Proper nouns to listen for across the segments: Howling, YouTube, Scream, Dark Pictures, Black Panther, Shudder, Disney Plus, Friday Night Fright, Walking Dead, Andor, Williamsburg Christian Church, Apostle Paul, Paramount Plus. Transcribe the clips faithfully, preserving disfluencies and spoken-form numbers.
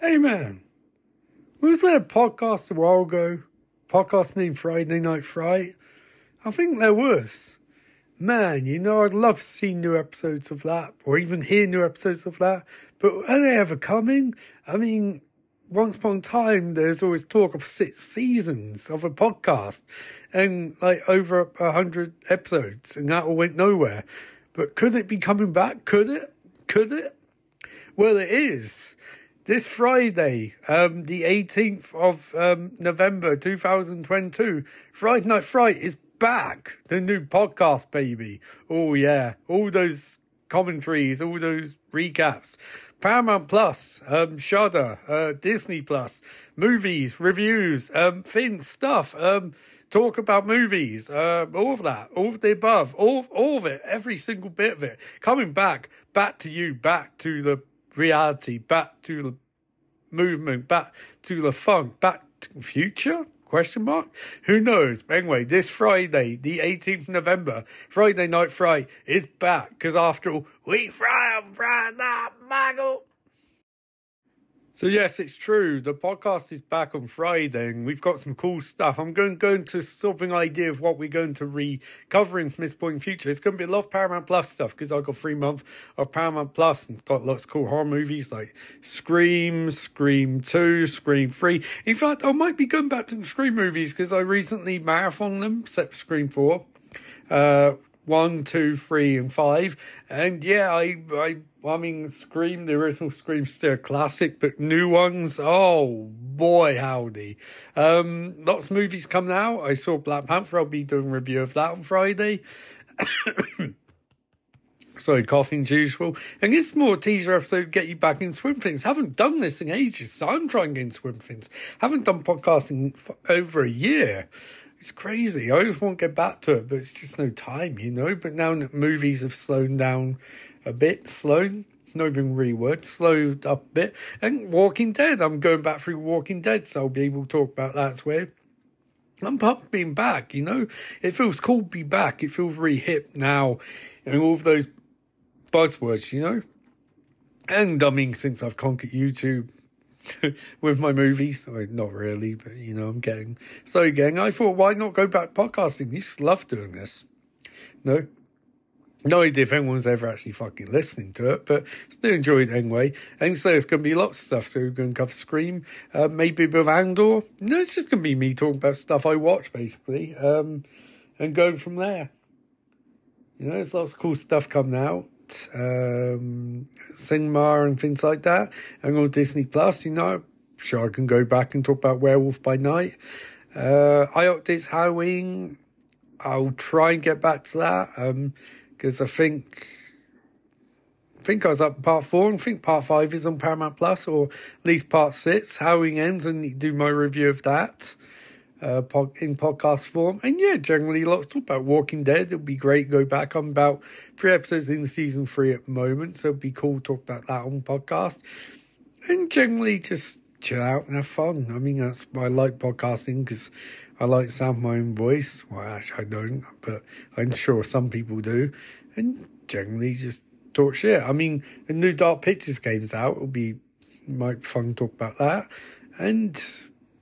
Hey man, was there a podcast a while ago, podcast named Friday Night Fright? I think there was. Man, you know, I'd love to see new episodes of that, or even hear new episodes of that, but are they ever coming? I mean, once upon a time, there's always talk of six seasons of a podcast, and like over a hundred episodes, and that all went nowhere. But could it be coming back? Could it? Could it? Well, it is. This Friday, um, the eighteenth of um, November two thousand twenty-two, Friday Night Fright is back. The new podcast, baby. Oh, yeah. All those commentaries, all those recaps. Paramount Plus, um, Shudder, uh, Disney Plus, movies, reviews, um, thin stuff, um, talk about movies, uh, all of that, all of the above, all, all of it, every single bit of it. Coming back, back to you, back to the reality, back to the movement, back to the funk, back to the future? Question mark? Who knows? Anyway, this Friday, the eighteenth of November, Friday Night Fright is back, because after all, we fry and fry that maggot. So yes, it's true. The podcast is back on Friday and we've got some cool stuff. I'm going to go into sort of an idea of what we're going to be covering from this point in future. It's going to be a lot of Paramount Plus stuff because I've got three months of Paramount Plus and got lots of cool horror movies like Scream, Scream two, Scream three. In fact, I might be going back to the Scream movies because I recently marathoned them, except Scream four. Uh... One, two, three, and five, and yeah, I, I, I mean, Scream, the original Scream's still a classic, but new ones, oh boy, howdy! Um, lots of movies coming out. I saw Black Panther. I'll be doing a review of that on Friday. Sorry, coughing as usual. And it's more a teaser episode to get you back in swim things. Haven't done this in ages, so I'm trying to get in swim things. Haven't done podcasting for over a year. It's crazy. I just want to get back to it, but it's just no time, you know. But now that movies have slowed down a bit, slowed, not even really word, slowed up a bit. And Walking Dead, I'm going back through Walking Dead, so I'll be able to talk about that as well. I'm pumped being back, you know. It feels cool to be back. It feels really hip now, and all of those buzzwords, you know. And I mean, since I've conquered YouTube with my movies, well, not really, but you know, I'm getting so gang. I thought, why not go back podcasting? You just love doing this. No, no idea if anyone's ever actually fucking listening to it, but still enjoy it anyway. And so it's going to be lots of stuff. So we're going to cover Scream, uh, maybe a bit of Andor. No, it's just going to be me talking about stuff I watch basically, um, and going from there. You know, there's lots of cool stuff coming out. Um, cinema and things like that, and on Disney Plus, you know, sure I can go back and talk about Werewolf by Night. Uh, I opt this Howling. I'll try and get back to that um, because I think I think I was up part four, and I think part five is on Paramount Plus, or at least part six. Howling ends, and do my review of that. Uh, pod, in podcast form, and yeah, generally lots to talk about. Walking Dead, it'll be great to go back. I'm about three episodes in season three at the moment, so it'll be cool to talk about that on podcast, and generally just chill out and have fun. I mean, that's why I like podcasting, because I like to sound my own voice. Well, actually I don't, but I'm sure some people do, and generally just talk shit. I mean, a new Dark Pictures game's out, it'll be might be fun to talk about that, and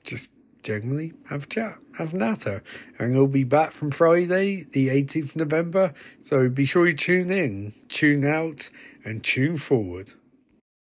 just generally have a chat, have a natter. And we'll be back from Friday the eighteenth of November, so be sure you tune in, tune out and tune forward.